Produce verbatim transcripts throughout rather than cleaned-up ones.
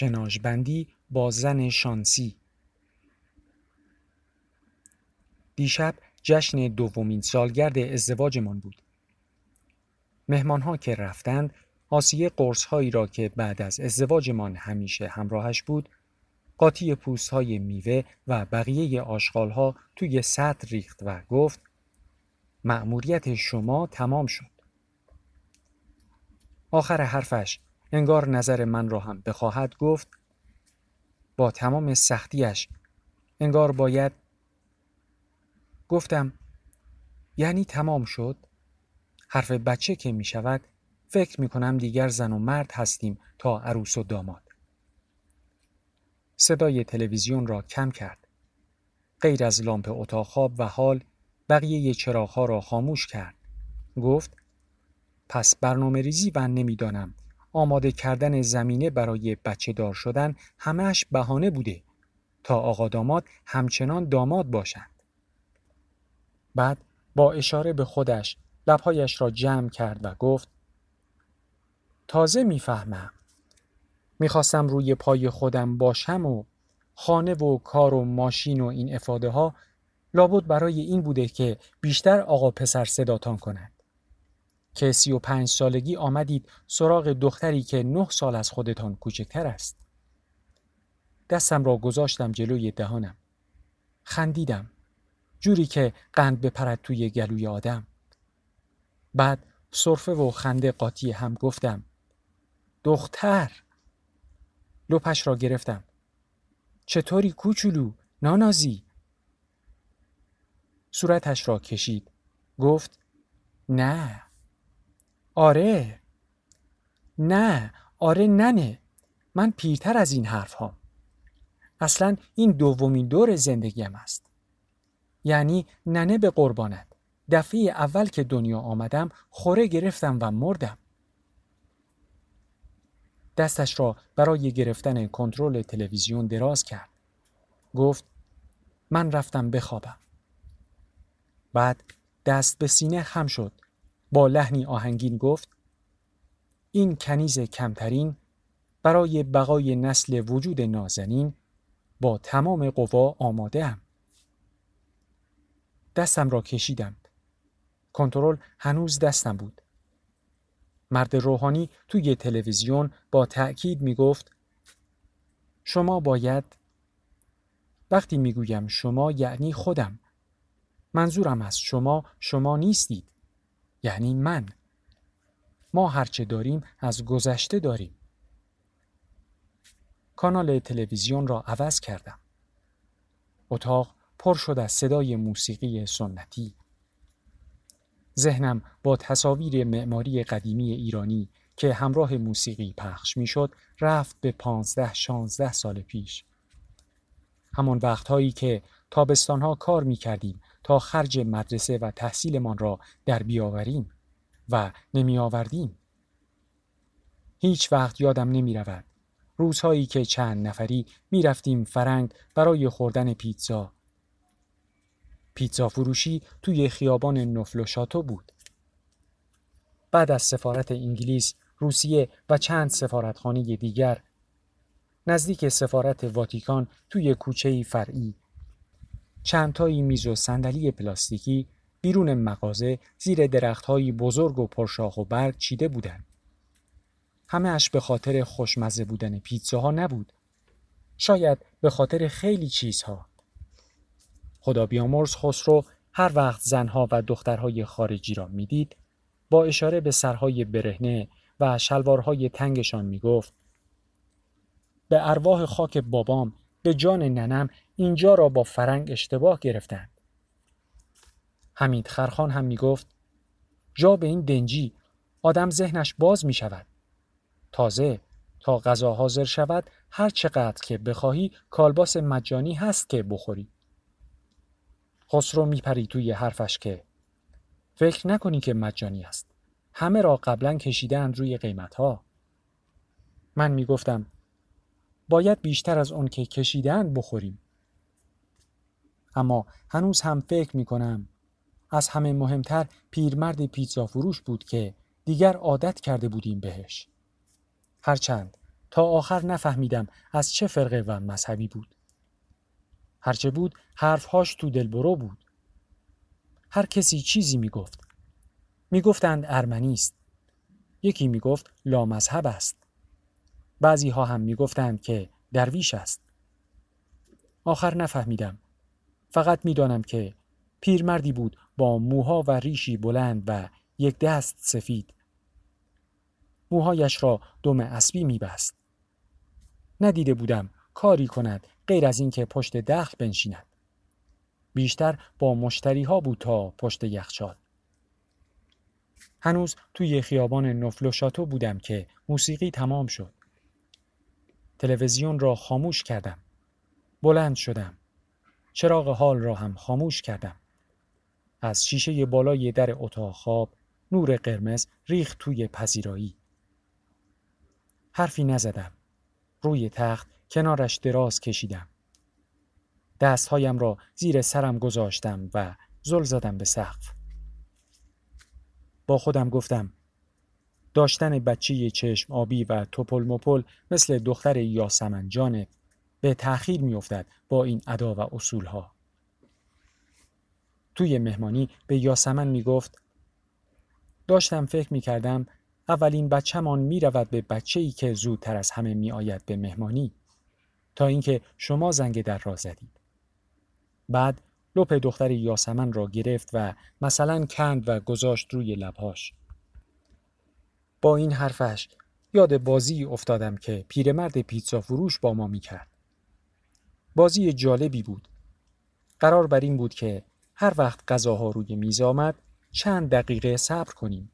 شناژبندی با زن شانسی. دیشب جشن دومین سالگرد ازدواجمان بود. مهمانها که رفتند، آسیه قرصهایی را که بعد از ازدواجمان همیشه همراهش بود، قاطی پوستهای میوه و بقیه آشغالها توی سطل ریخت و گفت: مأموریت شما تمام شد. آخر حرفش انگار نظر من را هم بخواهد گفت، با تمام سختیش انگار باید. گفتم: یعنی تمام شد؟ حرف بچه که می شود فکر می کنم دیگر زن و مرد هستیم تا عروس و داماد. صدای تلویزیون را کم کرد. غیر از لامپ اتاق خواب و حال بقیه چراغ‌ها را خاموش کرد. گفت: پس برنامه ریزی و نمیدانم آماده کردن زمینه برای بچه دار شدن همهش بهانه بوده تا آقا داماد همچنان داماد باشند. بعد با اشاره به خودش لبهایش را جمع کرد و گفت: تازه میفهمم. میخواستم روی پای خودم باشم و خانه و کار و ماشین و این افاده ها لابد برای این بوده که بیشتر آقا پسر صداتان کند. که سی و پنج سالگی آمدید سراغ دختری که نه سال از خودتان کوچکتر است. دستم را گذاشتم جلوی دهانم. خندیدم. جوری که قند بپرد توی گلوی آدم. بعد سرفه و خنده قاطی هم گفتم: دختر. لپش را گرفتم. چطوری کوچولو؟ نانازی؟ صورتش را کشید. گفت: نه. آره. نه. آره ننه. من پیرتر از این حرف ها. اصلا این دومین دور زندگیم است. یعنی ننه به قربانت. دفعه اول که دنیا آمدم خوره گرفتم و مردم. دستش را برای گرفتن کنترل تلویزیون دراز کرد. گفت: من رفتم بخوابم. بعد دست به سینه خم شد. با لحنی آهنگین گفت: این کنیز کمترین برای بقای نسل وجود نازنین با تمام قوا آماده ام. دستم را کشیدم. کنترل هنوز دستم بود. مرد روحانی توی تلویزیون با تأکید می گفت: شما باید. وقتی می گویم شما یعنی خودم. منظورم از شما شما نیستید. یعنی من. ما هرچه داریم از گذشته داریم. کانال تلویزیون را عوض کردم. اتاق پر شد از صدای موسیقی سنتی. ذهنم با تصاویر معماری قدیمی ایرانی که همراه موسیقی پخش میشد رفت به پانزده شانزده سال پیش. همان وقتهایی که تابستانها کار میکردیم تا خرج مدرسه و تحصیلمان را در بیاوریم و نمی آوردیم. هیچ وقت یادم نمی رود روزهایی که چند نفری می رفتیم فرنگ برای خوردن پیتزا. پیتزا فروشی توی خیابان نفل و شاتو بود. بعد از سفارت انگلیس، روسیه و چند سفارتخانه دیگر، نزدیک سفارت واتیکان توی کوچه‌ای فرعی چند تایی میز و صندلی پلاستیکی بیرون مغازه زیر درخت‌های بزرگ و پرشاخ و برگ چیده بودند. همه اش به خاطر خوشمزه بودن پیتزاها نبود. شاید به خاطر خیلی چیزها. خدا بیامرز خسرو هر وقت زنها و دخترهای خارجی را میدید با اشاره به سرهای برهنه و شلوارهای تنگشان میگفت: به ارواح خاک بابام، به جان ننم، اینجا را با فرنگ اشتباه گرفتند. حمید خرخان هم میگفت: جا به این دنجی، آدم ذهنش باز می شود. تازه تا غذا حاضر شود هر چقدر که بخواهی کالباس مجانی هست که بخوری. خسرو میپری توی حرفش که فکر نکنی که مجانی است. همه را قبلا کشیدند روی قیمتها. من میگفتم باید بیشتر از اون که کشیدند بخوریم. اما هنوز هم فکر میکنم از همه مهمتر پیرمرد پیتزا فروش بود که دیگر عادت کرده بودیم بهش. هرچند تا آخر نفهمیدم از چه فرقه و مذهبی بود. هرچه بود حرفهاش تو دل برو بود. هر کسی چیزی میگفت. میگفتند ارمنی است. یکی میگفت لامذهب است. بعضی ها هم میگفتند که درویش است. آخر نفهمیدم. فقط میدانم که پیرمردی بود با موها و ریشی بلند و یک دست سفید. موهایش را دم اسبی میبست. ندیده بودم کاری کند غیر از این که پشت دخل بنشیند. بیشتر با مشتری ها بود تا پشت یخچال. هنوز توی خیابان نوفلو شاتو بودم که موسیقی تمام شد. تلویزیون را خاموش کردم. بلند شدم. چراغ هال را هم خاموش کردم. از شیشه بالای در اتاق خواب نور قرمز ریخت توی پذیرایی. حرفی نزدم. روی تخت کنارش دراز کشیدم. دستهایم را زیر سرم گذاشتم و زل زدم به سقف. با خودم گفتم داشتن بچه چشم آبی و توپل مپل مثل دختر یاسمن جانت به تأخیر می افتد با این ادا و اصولها. توی مهمانی به یاسمن می گفت داشتم فکر می کردم اولین بچه من می رود به بچه ای که زودتر از همه می آید به مهمانی تا اینکه شما زنگ در را زدید. بعد لپ دختر یاسمن را گرفت و مثلا کند و گذاشت روی لبهاش. با این حرفش یاد بازی افتادم که پیرمرد پیتزا فروش با ما میکرد. بازی جالبی بود. قرار بر این بود که هر وقت غذاها روی میز آمد چند دقیقه صبر کنیم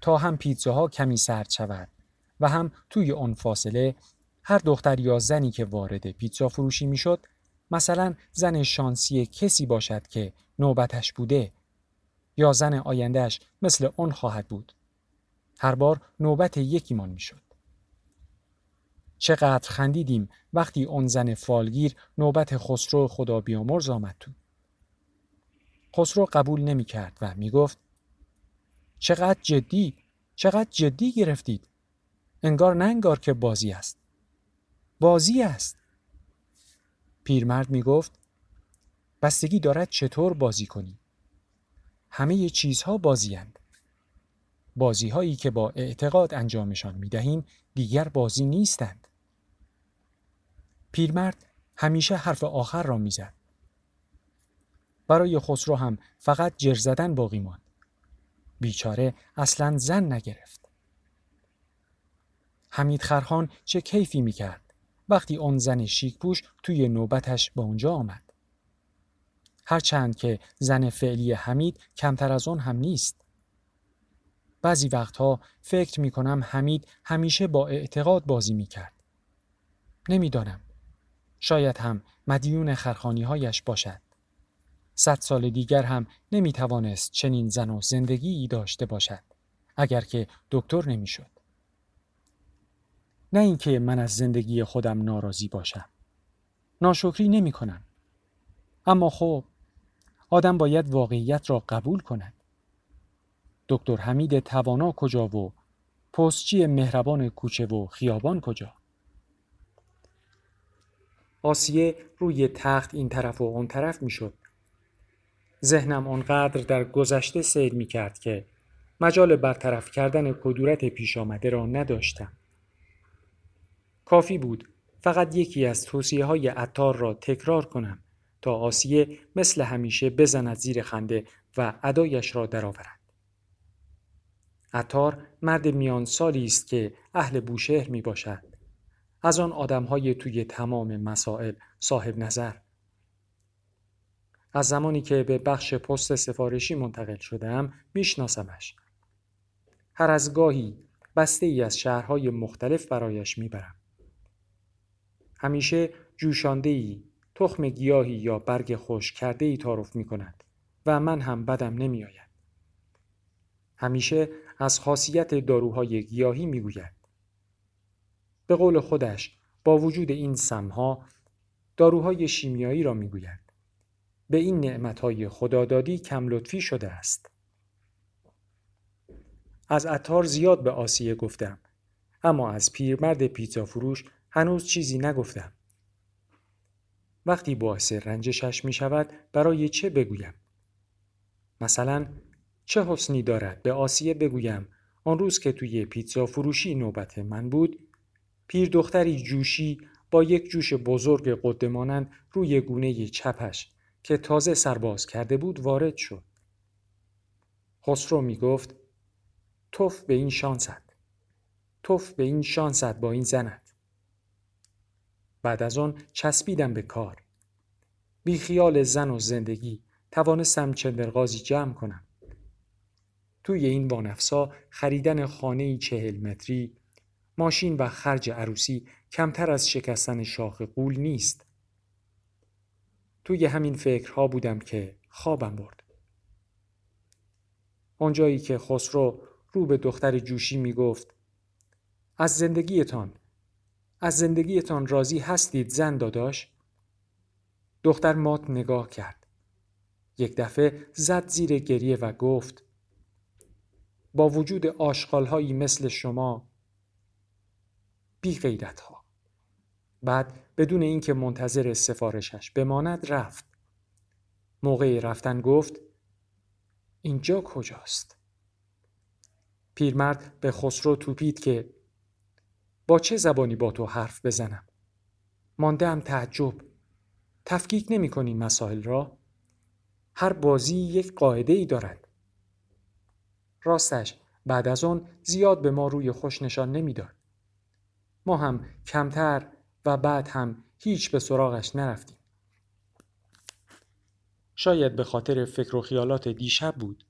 تا هم پیتزاها کمی سرد شود و هم توی آن فاصله هر دختر یا زنی که وارد پیتزا فروشی میشد مثلا زن شانسی کسی باشد که نوبتش بوده یا زن آیندهش مثل اون خواهد بود. هر بار نوبت یکیمان می شد. چقدر خندیدیم وقتی اون زن فالگیر نوبت خسرو خدا بیامرز آمد تو. خسرو قبول نمی کرد و می گفت چقدر جدی، چقدر جدی گرفتید. انگار نه انگار که بازی است. بازی است. پیرمرد می گفت بستگی دارد چطور بازی کنی. همه چیزها بازی هستند. بازی هایی که با اعتقاد انجامشان می دهیم دیگر بازی نیستند. پیرمرد همیشه حرف آخر را می زد. برای خسرو هم فقط جر زدن باقی ماند. بیچاره اصلا زن نگرفت. حمید خرخان چه کیفی می کرد وقتی اون زن شیک‌پوش توی نوبتش به اونجا آمد. هرچند که زن فعلی حمید کمتر از اون هم نیست. بعضی وقتها فکر می کنم حمید همیشه با اعتقاد بازی می کرد. نمی دانم. شاید هم مدیون خرخانی هایش باشد. صد سال دیگر هم نمی توانست چنین زن و زندگی داشته باشد اگر که دکتر نمی شد. نه اینکه من از زندگی خودم ناراضی باشم. ناشکری نمی کنم. اما خب آدم باید واقعیت را قبول کند. دکتر حمید توانا کجا و پستچی مهربان کوچه و خیابان کجا؟ آسیه روی تخت این طرف و اون طرف می شد. ذهنم آنقدر در گذشته سیر می کرد که مجال برطرف کردن کدورت پیش آمده را نداشتم. کافی بود فقط یکی از توصیه های عطار را تکرار کنم تا آسیه مثل همیشه بزند زیر خنده و ادایش را درآورد. عطار مرد میان سالی است که اهل بوشهر می باشد. از آن آدم های توی تمام مسائل صاحب نظر. از زمانی که به بخش پست سفارشی منتقل شدم می شناسمش. هر از گاهی بسته ای از شهرهای مختلف برایش می برم. همیشه جوشاندهی، تخم گیاهی یا برگ خوش کرده ای تعارف می کند و من هم بدم نمی آید. همیشه از خاصیت داروهای گیاهی می گوید. به قول خودش با وجود این سمها داروهای شیمیایی را می گوید. به این نعمتهای خدادادی کم لطفی شده است. از عطار زیاد به آسیه گفتم. اما از پیرمرد پیتزا فروش هنوز چیزی نگفتم. وقتی باعث رنجشش می شود برای چه بگویم؟ مثلا چه حسنی دارد به آسیه بگویم آن روز که توی پیتزا فروشی نوبت من بود، پیر دختری جوشی با یک جوش بزرگ قده مانند روی گونه چپش که تازه سرباز کرده بود وارد شد. خسرو می گفت توف به این شانست. توف به این شانست با این زنت. بعد از آن چسبیدم به کار. بی خیال زن و زندگی توانستم چندرغازی جمع کنم. توی این وانفسا خریدن خانه‌ای چهل متری، ماشین و خرج عروسی کمتر از شکستن شاخ قول نیست. توی همین فکرها بودم که خوابم برد. آنجایی که خسرو رو به دختر جوشی می گفت از زندگیتان از زندگیتان راضی هستید زن داداش؟ دختر مات نگاه کرد. یک دفعه زد زیر گریه و گفت با وجود آشغال‌هایی مثل شما، بی غیرت ها. بعد بدون اینکه منتظر سفارشش بماند رفت. موقع رفتن گفت اینجا کجاست؟ پیرمرد به خسرو توپید که با چه زبانی با تو حرف بزنم؟ ماندم تعجب. تفکیک نمی کنی مسائل را؟ هر بازی یک قاعده ای دارد. راستش بعد از آن زیاد به ما روی خوش نشان نمی داد. ما هم کمتر و بعد هم هیچ به سراغش نرفتیم. شاید به خاطر فکر و خیالات دیشب بود.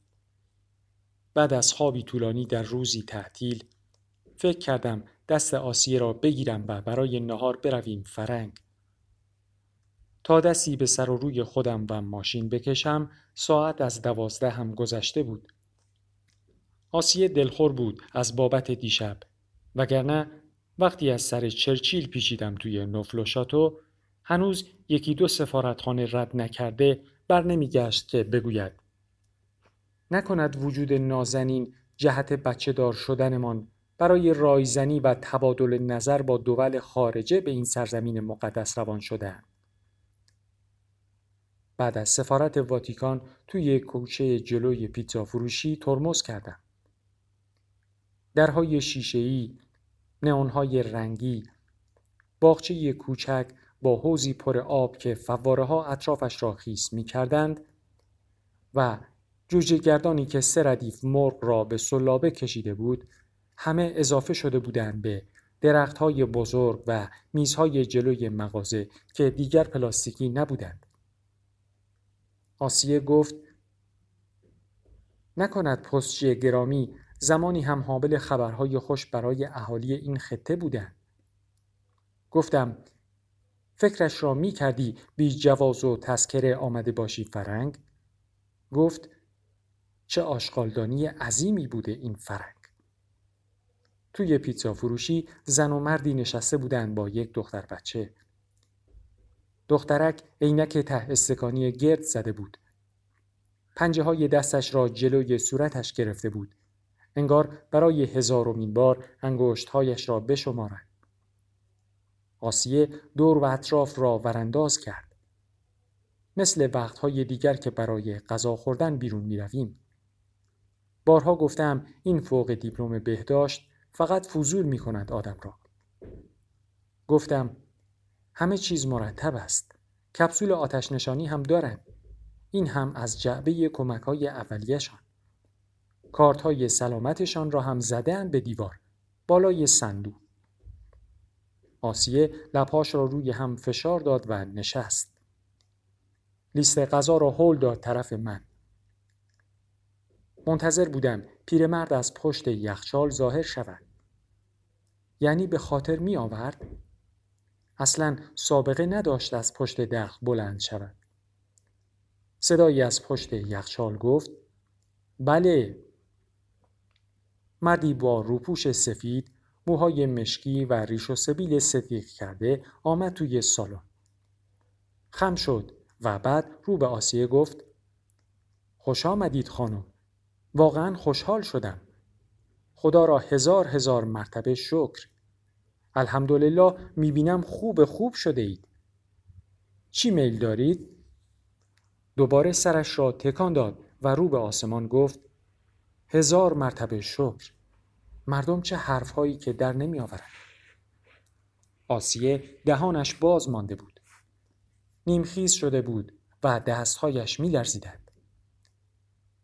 بعد از خوابی طولانی در روزی تعطیل فکر کردم دست آسیه را بگیرم و برای نهار برویم فرنگ. تا دستی به سر و روی خودم و ماشین بکشم ساعت از دوازده هم گذشته بود. آسیه دلخور بود از بابت دیشب، وگرنه وقتی از سر چرچیل پیچیدم توی نوفل و شاتو هنوز یکی دو سفارتخانه رد نکرده بر نمیگشت که بگوید نکند وجود نازنین جهت بچه دار شدنمان برای رایزنی و تبادل نظر با دول خارجه به این سرزمین مقدس روان شدند. بعد از سفارت واتیکان توی کوچه جلوی پیتزا فروشی ترمز کردم. درهای شیشه‌ای، نئون‌های رنگی، باغچه کوچک با حوضی پر آب که فواره‌ها اطرافش را خیس می‌کردند و جوجه گردانی که سه ردیف مرغ را به سلابه کشیده بود، همه اضافه شده بودند به درخت‌های بزرگ و میزهای جلوی مغازه که دیگر پلاستیکی نبودند. آسیه گفت نکند پستچی گرامی زمانی هم حامل خبرهای خوش برای اهالی این خطه بودند. گفتم فکرش را می کردی بی جواز و تذکره آمده باشی فرنگ؟ گفت چه آشغالدانی عظیمی بوده این فرنگ. توی پیتزا فروشی زن و مردی نشسته بودند با یک دختر بچه. دخترک عینک ته استکانی گرد زده بود. پنجه های دستش را جلوی صورتش گرفته بود. انگار برای هزارمین بار انگشت‌هایش را بشمارد. آسیه دور و اطراف را ورانداز کرد. مثل وقت‌های دیگر که برای غذا خوردن بیرون می‌رویم. بارها گفتم این فوق دیپلم بهداشت فقط فضول می‌کند آدم را. گفتم همه چیز مرتب است. کپسول آتش نشانی هم دارند. این هم از جعبه کمک‌های اولیه‌شان. کارت‌های سلامتشان را هم زده‌اند به دیوار بالای صندوق. آسیه لب‌هاش را روی هم فشار داد و نشست. لیست غذا را هول داد طرف من. منتظر بودم پیرمرد از پشت یخچال ظاهر شود. یعنی به خاطر می آورد اصلاً سابقه نداشت از پشت درخت بلند شود. صدایی از پشت یخچال گفت بله. مردی با روپوش سفید، موهای مشکی و ریش و سبیل ستیغ کرده آمد توی سالن. خم شد و بعد رو به آسیه گفت خوش آمدید خانم. واقعا خوشحال شدم. خدا را هزار هزار مرتبه شکر. الحمدلله میبینم خوب خوب شده اید. چی میل دارید؟ دوباره سرش را تکان داد و رو به آسمان گفت هزار مرتبه شکر. مردم چه حرفهایی که در نمی آورند. آسیه دهانش باز مانده بود. نیمخیز شده بود و دستهایش می لرزیدند.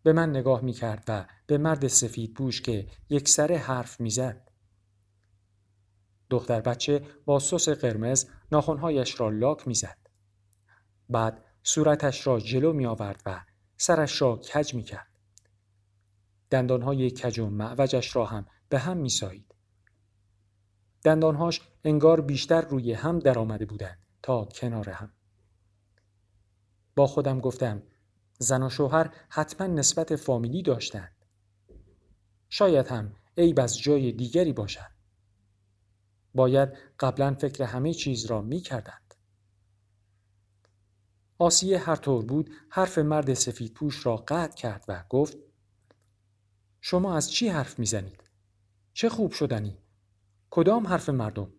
به من نگاه می کرد و به مرد سفید پوش که یک سره حرف می زد. دختر بچه با سس قرمز ناخنهایش را لاک می زد. بعد صورتش را جلو می آورد و سرش را کج می کرد. دندانهای کج و معوجش را هم به هم می سایید. دندانهاش انگار بیشتر روی هم در آمده بودند تا کنار هم. با خودم گفتم زن و شوهر حتما نسبت فامیلی داشتند. شاید هم عیب از جای دیگری باشد. باید قبلا فکر همه چیز را می کردند. آسیه هر طور بود حرف مرد سفید پوش را قطع کرد و گفت شما از چی حرف می زنید؟ چه خوب شدنی؟ کدام حرف مردم؟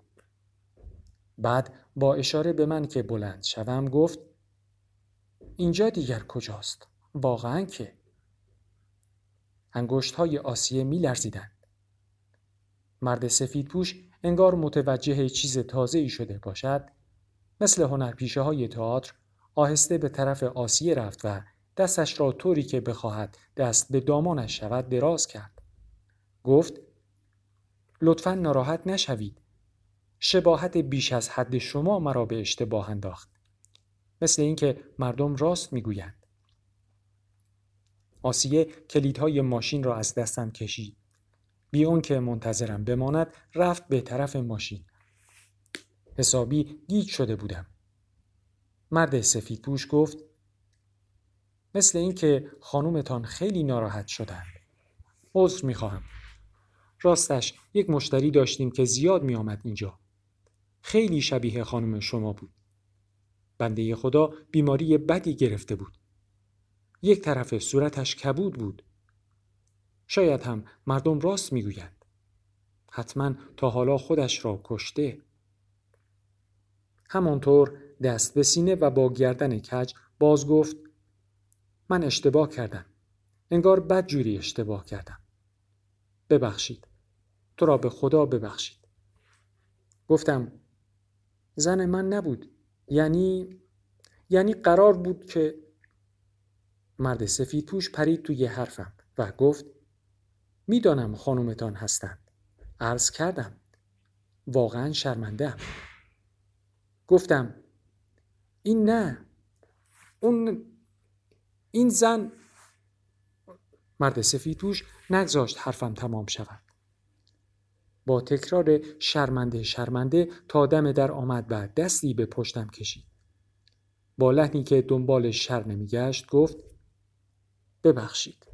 بعد با اشاره به من که بلند شوم گفت اینجا دیگر کجاست؟ واقعاً که؟ انگشت‌های آسیه می لرزیدند. مرد سفید پوش انگار متوجه چیز تازه‌ای شده باشد، مثل هنرپیشه‌های تئاتر آهسته به طرف آسیه رفت و دستش را طوری که بخواهد دست به دامانش شود دراز کرد. گفت لطفاً ناراحت نشوید. شباهت بیش از حد شما مرا به اشتباه انداخت. مثل اینکه مردم راست میگویند. آسیه کلیدهای ماشین را از دستم کشید. بی اون که منتظرم بماند رفت به طرف ماشین. حسابی گیج شده بودم. مرد سفید پوش گفت مثل اینکه خانومتان خیلی ناراحت شدند. عذر میخواهم. راستش یک مشتری داشتیم که زیاد میآمد اینجا. خیلی شبیه خانم شما بود. بنده خدا بیماری بدی گرفته بود. یک طرف صورتش کبود بود. شاید هم مردم راست میگویند. حتما تا حالا خودش را کشته. همانطور دست به سینه و با گردن کج باز گفت من اشتباه کردم. انگار بدجوری اشتباه کردم. ببخشید. تو را به خدا ببخشید. گفتم زن من نبود. یعنی یعنی قرار بود که مرد سفید پوش پرید توی حرفم و گفت میدانم خانومتان هستند. عرض کردم. واقعا شرمنده ام. گفتم این نه. اون این زن. مرد سفید پوش نگذاشت حرفم تمام شود. با تکرار شرمنده شرمنده تا دم در آمد و دستی به پشتم کشید. با لحنی که دنبال شر نمیگشت گفت ببخشید.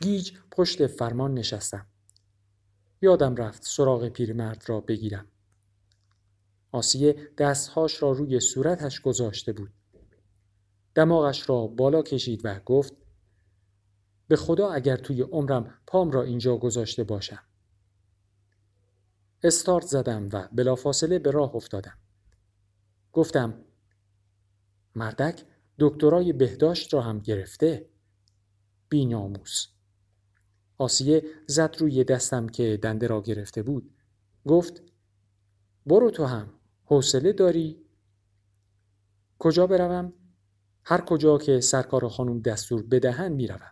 گیج پشت فرمان نشستم. یادم رفت سراغ پیرمرد را بگیرم. آسیه دستهاش را روی صورتش گذاشته بود. دماغش را بالا کشید و گفت به خدا اگر توی عمرم پام را اینجا گذاشته باشم. استارت زدم و بلافاصله به راه افتادم. گفتم مردک دکترای بهداشت را هم گرفته. بی ناموس. آسیه زد روی دستم که دنده را گرفته بود. گفت برو تو هم. حوصله داری؟ کجا بروم؟ هر کجا که سرکار خانم دستور بدهن میروم.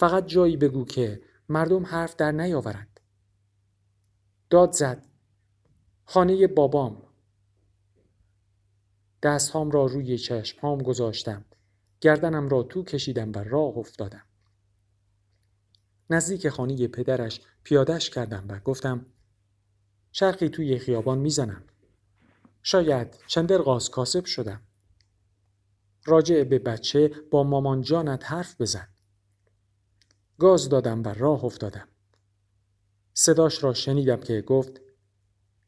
فقط جایی بگو که مردم حرف در نیاورند. داد زد. خانه بابام. دستهام را روی چشمهام گذاشتم. گردنم را تو کشیدم و راه افتادم. نزدیک خانه پدرش پیاده‌اش کردم و گفتم چرخی توی خیابان میزنم. شاید چندرغاز کاسب شدم. راجع به بچه با مامان جانت حرف بزن. گاز دادم و راه افتادم. صداش را شنیدم که گفت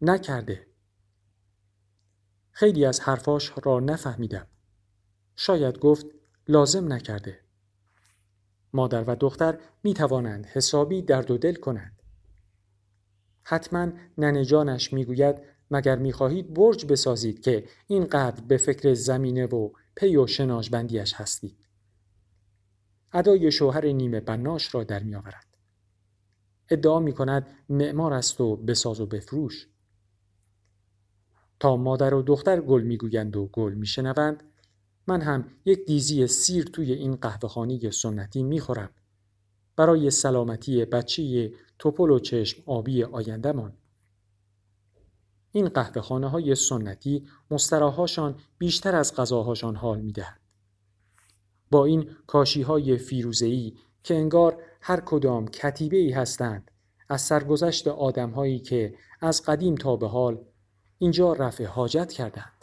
نکرده. خیلی از حرفاش را نفهمیدم. شاید گفت لازم نکرده. مادر و دختر می توانند حسابی درد و دل کنند. حتما ننه جانش می گوید مگر می خواهید برج بسازید که اینقدر به فکر زمینه و پی و شناژبندیش هستید. ادای شوهر نیمه بناش را در می آورد. ادعا می کند معمار است و بساز و بفروش. تا مادر و دختر گل می گویند و گل می شنوند، من هم یک دیزی سیر توی این قهوه‌خانه سنتی می خورم. برای سلامتی بچه توپل و چشم آبی آینده من. این قهوه‌خانه های سنتی مستراهاشان بیشتر از غذاهاشان حال می دهند. با این کاشی های فیروزه‌ای که انگار هر کدام کتیبه‌ای هستند از سرگذشت آدم‌هایی که از قدیم تا به حال اینجا رفع حاجت کردند.